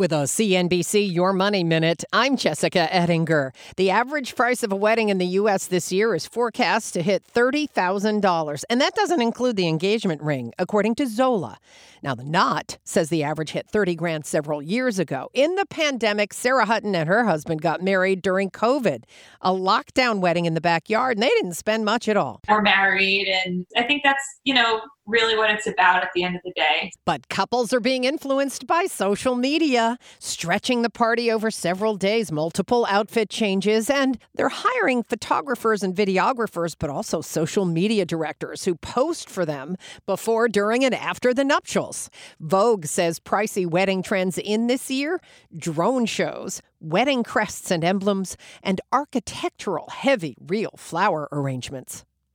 With a CNBC Your Money Minute, I'm Jessica Ettinger. The average price of a wedding in the U.S. this year is forecast to hit $30,000, and that doesn't include the engagement ring, according to Zola. Now, The Knot says the average hit $30,000 several years ago. In the pandemic, Sarah Hutton and her husband got married during COVID, a lockdown wedding in the backyard, and they didn't spend much at all. We're married, and I think that's, really what it's about at the end of the day. But couples are being influenced by social media, stretching the party over several days, multiple outfit changes, and they're hiring photographers and videographers, but also social media directors who post for them before, during, and after the nuptials. Vogue says pricey wedding trends in this year: drone shows, wedding crests and emblems, and architectural heavy real flower arrangements.